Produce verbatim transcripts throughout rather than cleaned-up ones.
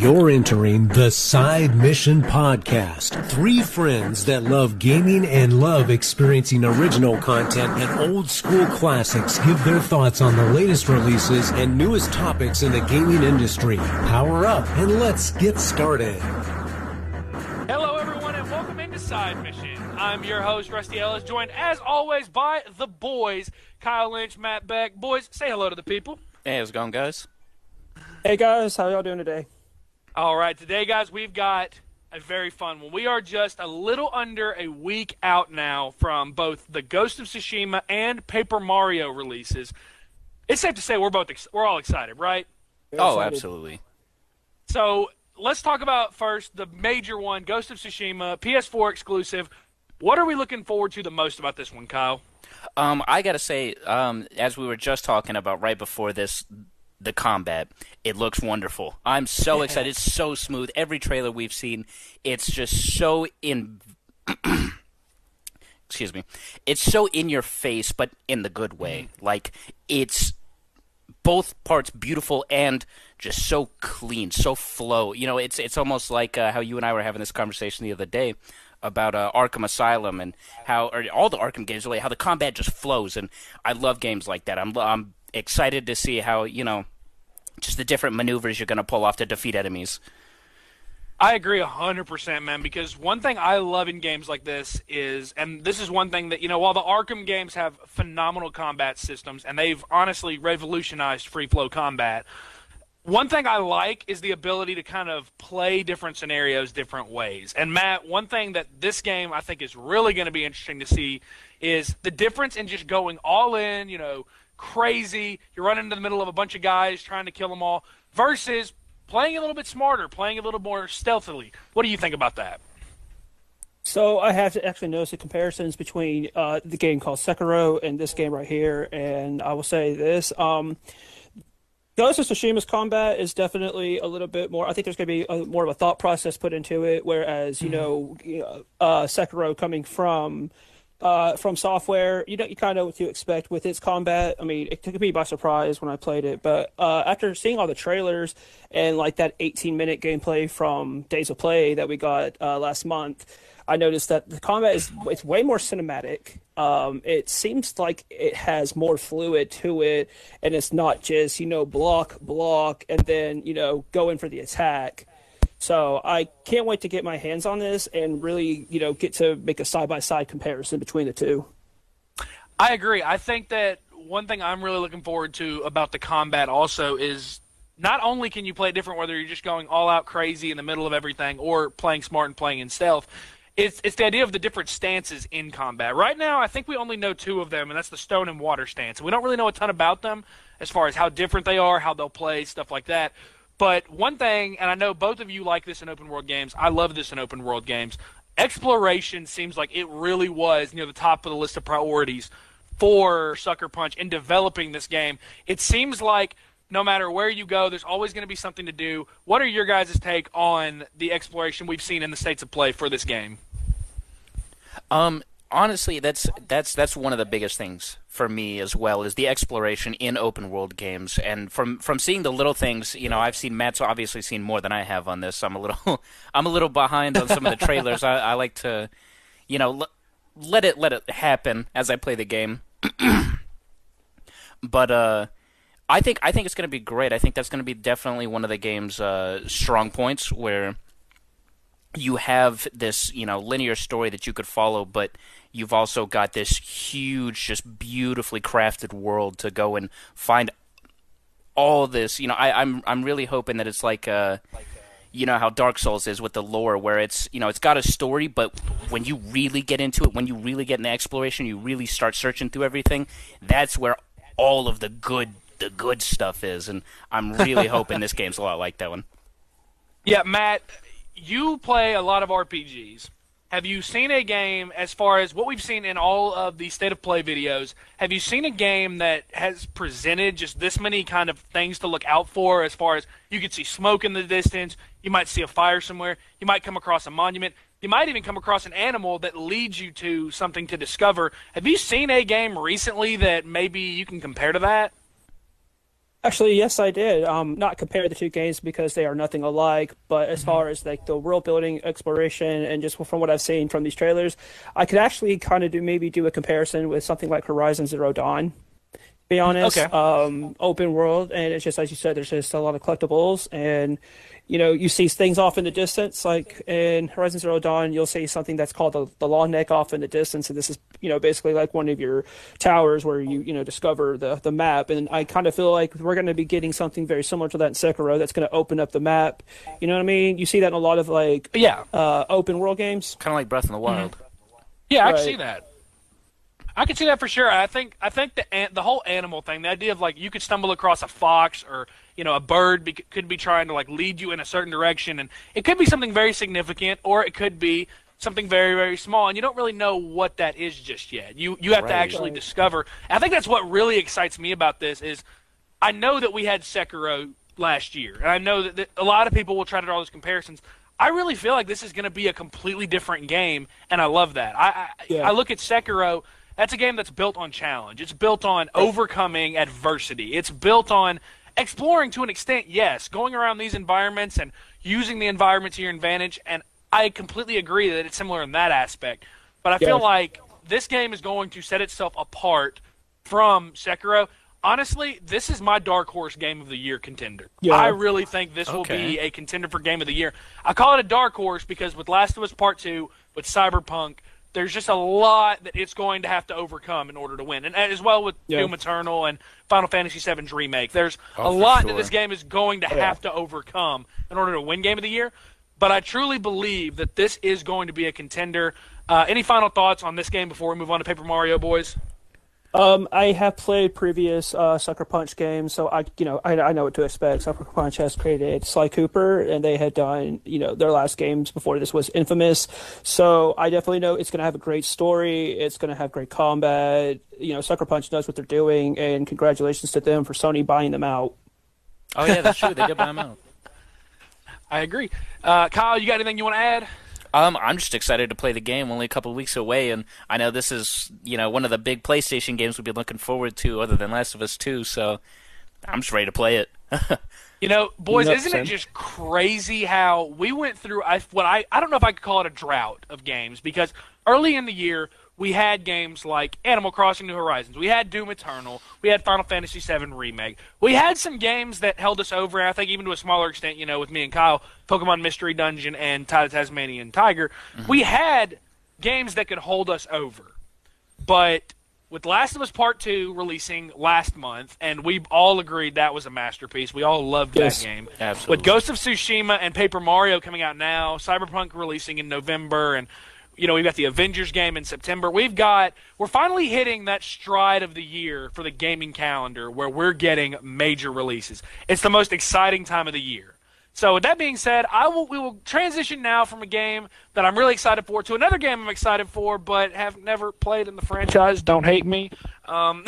You're entering the Side Mission Podcast. Three friends that love gaming and love experiencing original content and old school classics give their thoughts on the latest releases and newest topics in the gaming industry. Power up and let's get started. Hello everyone and welcome into Side Mission. I'm your host Rusty Ellis, joined as always by the boys, Kyle Lynch, Matt Beck. Boys, say hello to the people. Hey, how's it going, guys? Hey guys, how y'all doing today? All right, today, guys, we've got a very fun one. We are just a little under a week out now from both the Ghost of Tsushima and Paper Mario releases. It's safe to say we're both ex- we're all excited, right? We're oh, excited. Absolutely. So let's talk about first the major one, Ghost of Tsushima, P S four exclusive. What are we looking forward to the most about this one, Kyle? Um, I gotta say, um, as we were just talking about right before this. The combat, it looks wonderful. I'm so yeah. excited. It's so smooth. Every trailer we've seen, it's just so in... Excuse me. It's so in your face, but in the good way. Mm-hmm. Like, it's both parts beautiful and just so clean, so flow. You know, it's it's almost like uh, how you and I were having this conversation the other day about uh, Arkham Asylum and how or all the Arkham games, really, how the combat just flows. And I love games like that. I'm I'm excited to see how, you know, just the different maneuvers you're going to pull off to defeat enemies. I agree one hundred percent, man, because one thing I love in games like this is, and this is one thing that, you know, while the Arkham games have phenomenal combat systems, and they've honestly revolutionized free-flow combat, one thing I like is the ability to kind of play different scenarios different ways. And, Matt, one thing that this game I think is really going to be interesting to see is the difference in just going all in, you know, crazy, you're running into the middle of a bunch of guys trying to kill them all, versus playing a little bit smarter, playing a little more stealthily. What do you think about that? So I have to actually notice the comparisons between uh, the game called Sekiro and this game right here, and I will say this. Um, Ghost of Tsushima's combat is definitely a little bit more, I think there's going to be a, more of a thought process put into it, whereas, you mm-hmm. know, uh, Sekiro coming from... Uh, from software, you know, you kind of know what to expect with its combat. I mean, it took me by surprise when I played it, but uh, after seeing all the trailers and like that eighteen-minute gameplay from Days of Play that we got uh, last month, I noticed that the combat is it's way more cinematic. Um, it seems like it has more fluid to it, and it's not just, you know, block, block, and then, you know, go in for the attack. So I can't wait to get my hands on this and really, you know, get to make a side-by-side comparison between the two. I agree. I think that one thing I'm really looking forward to about the combat also is not only can you play it different, whether you're just going all-out crazy in the middle of everything or playing smart and playing in stealth, it's, it's the idea of the different stances in combat. Right now, I think we only know two of them, and that's the stone and water stance. We don't really know a ton about them as far as how different they are, how they'll play, stuff like that. But one thing, and I know both of you like this in open-world games, I love this in open-world games, exploration seems like it really was near the top of the list of priorities for Sucker Punch in developing this game. It seems like no matter where you go, there's always going to be something to do. What are your guys' take on the exploration we've seen in the states of play for this game? Um, honestly, that's that's that's one of the biggest things for me as well is the exploration in open world games, and from from seeing the little things, you know, I've seen Matt's obviously seen more than I have on this. I'm a little I'm a little behind on some of the trailers. I, I like to, you know, l- let it let it happen as I play the game. But uh, I think I think it's going to be great. I think that's going to be definitely one of the game's uh, strong points, where you have this, you know, linear story that you could follow, but you've also got this huge, just beautifully crafted world to go and find all this. You know, I, I'm I'm really hoping that it's like, uh, like uh, you know, how Dark Souls is with the lore, where it's, you know, it's got a story, but when you really get into it, when you really get into exploration, you really start searching through everything, that's where all of the good, the good stuff is. And I'm really hoping this game's a lot like that one. Yeah, Matt, you play a lot of R P Gs. Have you seen a game, as far as what we've seen in all of the State of Play videos, have you seen a game that has presented just this many kind of things to look out for, as far as you could see smoke in the distance, you might see a fire somewhere, you might come across a monument, you might even come across an animal that leads you to something to discover. Have you seen a game recently that maybe you can compare to that? I Actually, yes, I did. Um, not compare the two games because they are nothing alike, but as far as like the world building, exploration, and just from what I've seen from these trailers, I could actually kind of do maybe do a comparison with something like Horizon Zero Dawn. To be honest, okay. um, open world, and it's just as you said, there's just a lot of collectibles, and you know, you see things off in the distance. Like in Horizon Zero Dawn, you'll see something that's called the, the long neck off in the distance, and this is, you know, basically like one of your towers where you, you know, discover the, the map. And I kind of feel like we're going to be getting something very similar to that in Sekiro that's going to open up the map. You know what I mean? You see that in a lot of like yeah. uh, open world games. Kind of like Breath of the Wild. Mm-hmm. Yeah, right. I can see that. I can see that for sure. I think I think the the whole animal thing, the idea of like you could stumble across a fox or, you know, a bird be, could be trying to like lead you in a certain direction, and it could be something very significant, or it could be something very, very small, and you don't really know what that is just yet. You you have right. to actually right. discover. I think that's what really excites me about this is I know that we had Sekiro last year, and I know that, that a lot of people will try to draw those comparisons. I really feel like this is going to be a completely different game, and I love that. I I, yeah. I look at Sekiro. That's a game that's built on challenge. It's built on overcoming adversity. It's built on exploring to an extent, yes, going around these environments and using the environment to your advantage, and I completely agree that it's similar in that aspect. But I yeah. feel like this game is going to set itself apart from Sekiro. Honestly, this is my dark horse game of the year contender. Yeah. I really think this okay. will be a contender for game of the year. I call it a dark horse because with Last of Us Part Two, with Cyberpunk, there's just a lot that it's going to have to overcome in order to win. And as well with yeah. Doom Eternal and Final Fantasy seven's Remake, there's oh, a lot sure. that this game is going to yeah. have to overcome in order to win Game of the Year. But I truly believe that this is going to be a contender. Uh, any final thoughts on this game before we move on to Paper Mario, boys? Um, I have played previous uh, Sucker Punch games, so I, you know, I, I know what to expect. Sucker Punch has created Sly Cooper, and they had done, you know, their last games before this was Infamous. So I definitely know it's going to have a great story. It's going to have great combat. You know, Sucker Punch knows what they're doing, and congratulations to them for Sony buying them out. Oh yeah, that's true. They did buy them out. I agree. Uh, Kyle, you got anything you want to add? Um, I'm just excited to play the game. Only a couple of weeks away, and I know this is, you know, one of the big PlayStation games we'll be looking forward to, other than Last of Us Two. So I'm just ready to play it. You know, boys, Nuts, isn't it just crazy how we went through? I what I I don't know if I could call it a drought of games, because early in the year we had games like Animal Crossing: New Horizons, we had Doom Eternal, we had Final Fantasy seven Remake, we had some games that held us over. And I think even to a smaller extent, you know, with me and Kyle, Pokemon Mystery Dungeon and Ty the Tasmanian Tiger, mm-hmm. we had games that could hold us over. But with Last of Us Part Two releasing last month, and we all agreed that was a masterpiece. We all loved yes, that game. Absolutely. With Ghost of Tsushima and Paper Mario coming out now, Cyberpunk releasing in November, and you know, we've got the Avengers game in September. We've got we're finally hitting that stride of the year for the gaming calendar where we're getting major releases. It's the most exciting time of the year. So with that being said, I will, we will transition now from a game that I'm really excited for to another game I'm excited for but have never played in the franchise. Don't hate me. Um,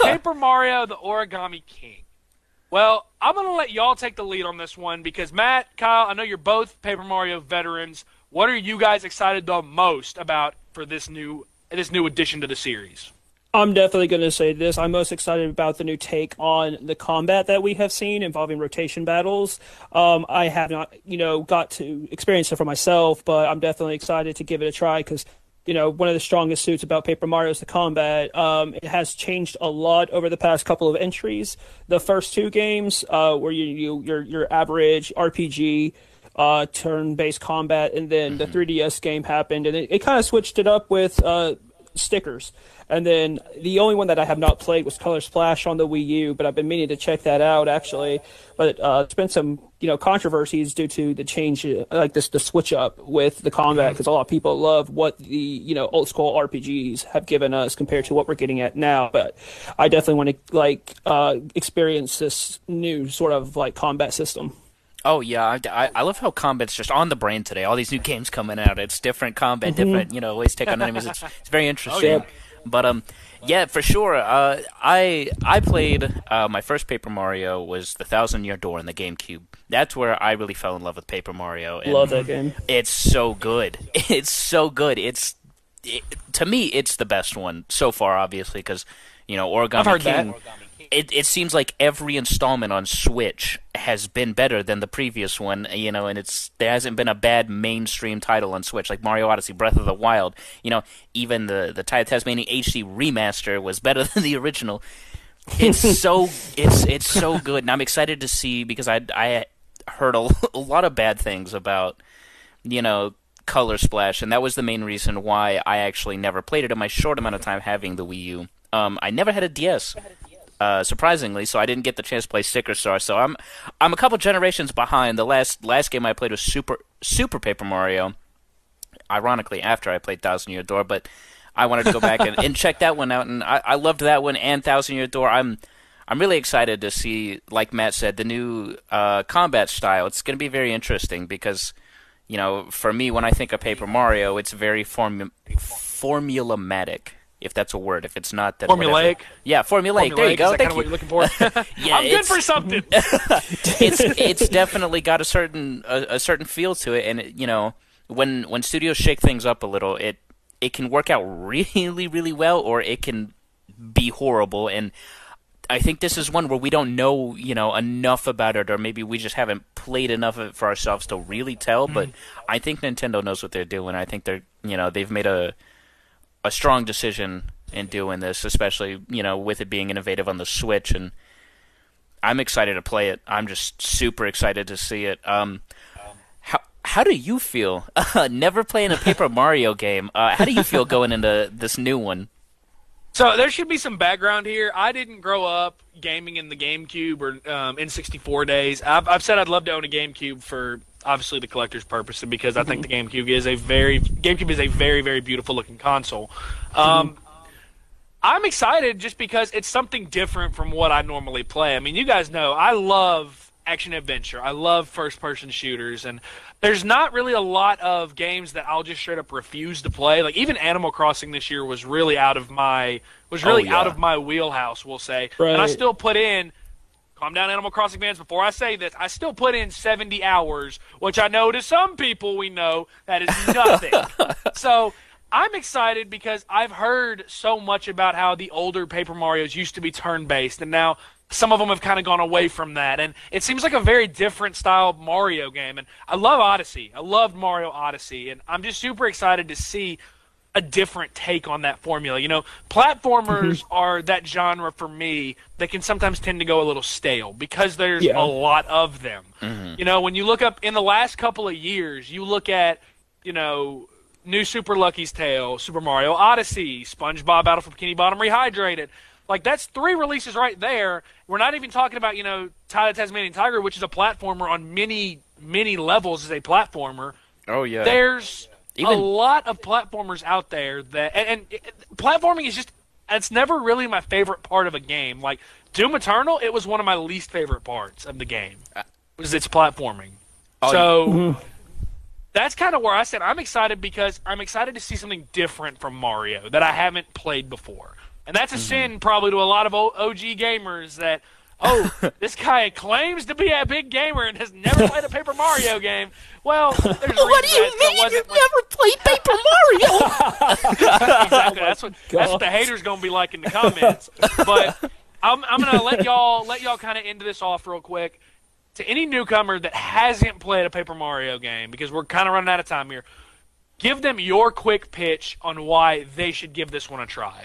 Paper Mario: The Origami King. Well, I'm going to let y'all take the lead on this one because, Matt, Kyle, I know you're both Paper Mario veterans. What are you guys excited the most about for this new this new addition to the series? I'm definitely going to say this. I'm most excited about the new take on the combat that we have seen involving rotation battles. Um, I have not, you know, got to experience it for myself, but I'm definitely excited to give it a try because, you know, one of the strongest suits about Paper Mario is the combat. Um, it has changed a lot over the past couple of entries. The first two games uh, were you, you, your, your average R P G, Uh, turn-based combat, and then the three D S game happened, and it, it kind of switched it up with uh, stickers. And then the only one that I have not played was Color Splash on the Wii U, but I've been meaning to check that out, actually. But uh, there's been some, you know, controversies due to the change, like this, the switch-up with the combat, because a lot of people love what the, you know, old-school R P Gs have given us compared to what we're getting at now. But I definitely want to, like, uh, experience this new sort of, like, combat system. Oh, yeah. I, I love how combat's just on the brain today. All these new games coming out. It's different combat, mm-hmm. different, you know, ways to take on enemies. It's, it's very interesting. Oh, yeah. But, um, yeah, for sure. Uh, I I played uh, my first Paper Mario was The Thousand-Year Door in the GameCube. That's where I really fell in love with Paper Mario. And love that game. It's so good. It's so good. It's it, to me, it's the best one so far, obviously, because, you know, Origami King. I've heard that. it it seems like every installment on Switch has been better than the previous one, you know, and it's there hasn't been a bad mainstream title on Switch, like Mario Odyssey, Breath of the Wild, you know, even the the Ty the Tasmanian H D remaster was better than the original. It's so it's it's so good, and I'm excited to see, because I I heard a, a lot of bad things about, you know, Color Splash, and that was the main reason why I actually never played it in my short amount of time having the Wii U. Um, I never had a D S, uh, surprisingly, so I didn't get the chance to play Sticker Star. So I'm I'm a couple generations behind. The last last game I played was Super Super Paper Mario. Ironically, after I played Thousand-Year Door, but I wanted to go back and, and check that one out, and I, I loved that one and Thousand-Year Door. I'm I'm really excited to see, like Matt said, the new uh, combat style. It's going to be very interesting because, you know, for me, when I think of Paper Mario, it's very formu- formulamatic. If that's a word. If it's not, then formulaic. Whatever. Yeah, formulaic. formulaic. There you go. Is that Thank kind you. Of what you're looking for? Yeah, I'm good for something. it's it's definitely got a certain a, a certain feel to it, and it, you know, when when studios shake things up a little, it it can work out really really well, or it can be horrible. And I think this is one where we don't know, you know, enough about it, or maybe we just haven't played enough of it for ourselves to really tell. Mm. But I think Nintendo knows what they're doing. I think they're, you know, they've made a a strong decision in doing this, especially, you know, with it being innovative on the Switch, and I'm excited to play it. I'm just super excited to see it. Um, how how do you feel? Never playing a Paper Mario game. Uh, how do you feel going into this new one? So there should be some background here. I didn't grow up gaming in the GameCube or um, N sixty-four days. I've, I've said I'd love to own a GameCube for obviously the collector's purpose, and because I think the GameCube is a very GameCube is a very very beautiful looking console. Um, I'm excited just because it's something different from what I normally play. I mean, you guys know I love action adventure. I love first person shooters, and there's not really a lot of games that I'll just straight up refuse to play. Like even Animal Crossing this year was really out of my was really oh, yeah. out of my wheelhouse, we'll say. Right. And I still put in calm down, Animal Crossing fans, before I say this, I still put in seventy hours, which I know to some people we know that is nothing. So I'm excited because I've heard so much about how the older Paper Marios used to be turn-based, and now some of them have kind of gone away from that, and it seems like a very different style Mario game. And I love Odyssey. I loved Mario Odyssey, and I'm just super excited to see a different take on that formula. You know, platformers mm-hmm. are that genre for me that can sometimes tend to go a little stale because there's yeah. a lot of them. Mm-hmm. You know, when you look up in the last couple of years, you look at, you know, New Super Lucky's Tale, Super Mario Odyssey, SpongeBob Battle for Bikini Bottom Rehydrated. Like, that's three releases right there. We're not even talking about, you know, Ty the Tasmanian Tiger, which is a platformer on many, many levels as a platformer. Oh, yeah. There's even a lot of platformers out there that, and, and platforming is just, it's never really my favorite part of a game. Like, Doom Eternal, it was one of my least favorite parts of the game, was its platforming. Oh, so mm-hmm. that's kind of where I said I'm excited, because I'm excited to see something different from Mario that I haven't played before. And that's a mm-hmm. sin probably to a lot of O G gamers that, oh, this guy claims to be a big gamer and has never played a Paper Mario game. Well, there's what do you mean you've like... never played Paper Mario? Exactly. That's what God. that's what the haters gonna be like in the comments. But I'm I'm gonna let y'all let y'all kind of end this off real quick. To any newcomer that hasn't played a Paper Mario game, because we're kind of running out of time here, give them your quick pitch on why they should give this one a try.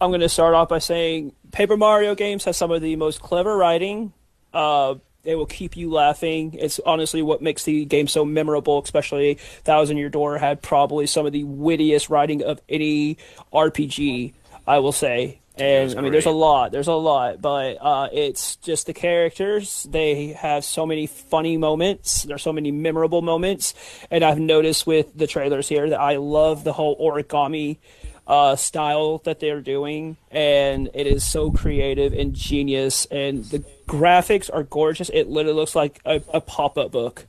I'm going to start off by saying Paper Mario games have some of the most clever writing. Uh, they will keep you laughing. It's honestly what makes the game so memorable, especially Thousand-Year Door had probably some of the wittiest writing of any R P G, I will say. And, I mean, there's a lot. There's a lot. But uh, it's just the characters. They have so many funny moments. There's so many memorable moments. And I've noticed with the trailers here that I love the whole origami Uh, style that they're doing, and it is so creative and genius, and the graphics are gorgeous. It literally looks like a, a pop-up book.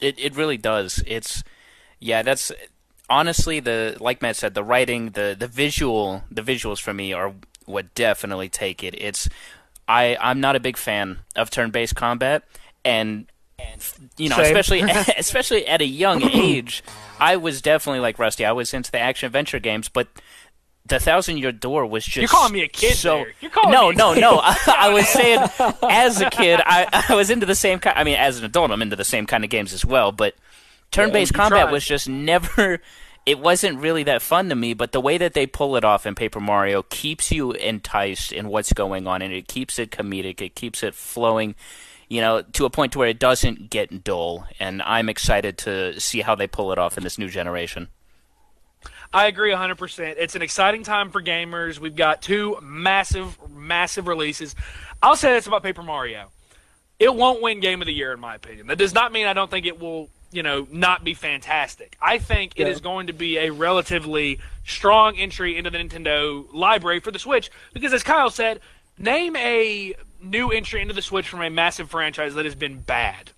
It it really does. It's yeah. That's honestly the like Matt said, the writing, the the visual, the visuals for me are what definitely take it. It's I I'm not a big fan of turn-based combat, and you know, Same. especially especially at a young age, I was definitely like Rusty. I was into the action adventure games, but The Thousand-Year Door was just... You're calling me a kid so, there. You're calling no, me a no, kid. No, no. I, I was saying, as a kid, I, I was into the same kind... I mean, as an adult, I'm into the same kind of games as well, but turn-based yeah, combat tried. was just never... It wasn't really that fun to me, but the way that they pull it off in Paper Mario keeps you enticed in what's going on, and it keeps it comedic, it keeps it flowing, you know, to a point to where it doesn't get dull, and I'm excited to see how they pull it off in this new generation. I agree one hundred percent. It's an exciting time for gamers. We've got two massive, massive releases. I'll say this about Paper Mario. It won't win Game of the Year, in my opinion. That does not mean I don't think it will, you know, not be fantastic. I think yeah. it is going to be a relatively strong entry into the Nintendo library for the Switch because, as Kyle said, name a new entry into the Switch from a massive franchise that has been bad.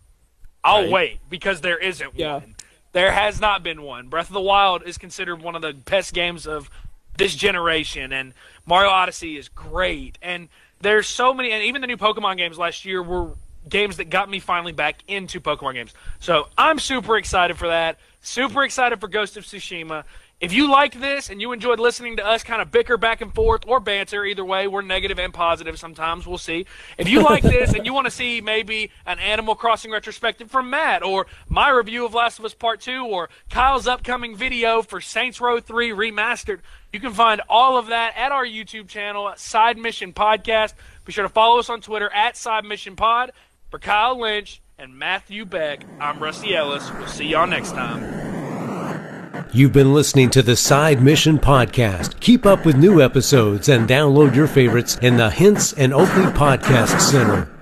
I'll right. wait because there isn't yeah. one. There has not been one. Breath of the Wild is considered one of the best games of this generation, and Mario Odyssey is great. And there's so many, and even the new Pokemon games last year were games that got me finally back into Pokemon games. So I'm super excited for that. Super excited for Ghost of Tsushima. If you like this and you enjoyed listening to us kind of bicker back and forth or banter, either way, we're negative and positive sometimes, we'll see. If you like this and you want to see maybe an Animal Crossing retrospective from Matt or my review of Last of Us Part Two or Kyle's upcoming video for Saints Row three Remastered, you can find all of that at our YouTube channel, Side Mission Podcast. Be sure to follow us on Twitter at Side Mission Pod. For Kyle Lynch and Matthew Beck, I'm Rusty Ellis. We'll see y'all next time. You've been listening to the Side Mission Podcast. Keep up with new episodes and download your favorites in the Hints and Oakley Podcast Center.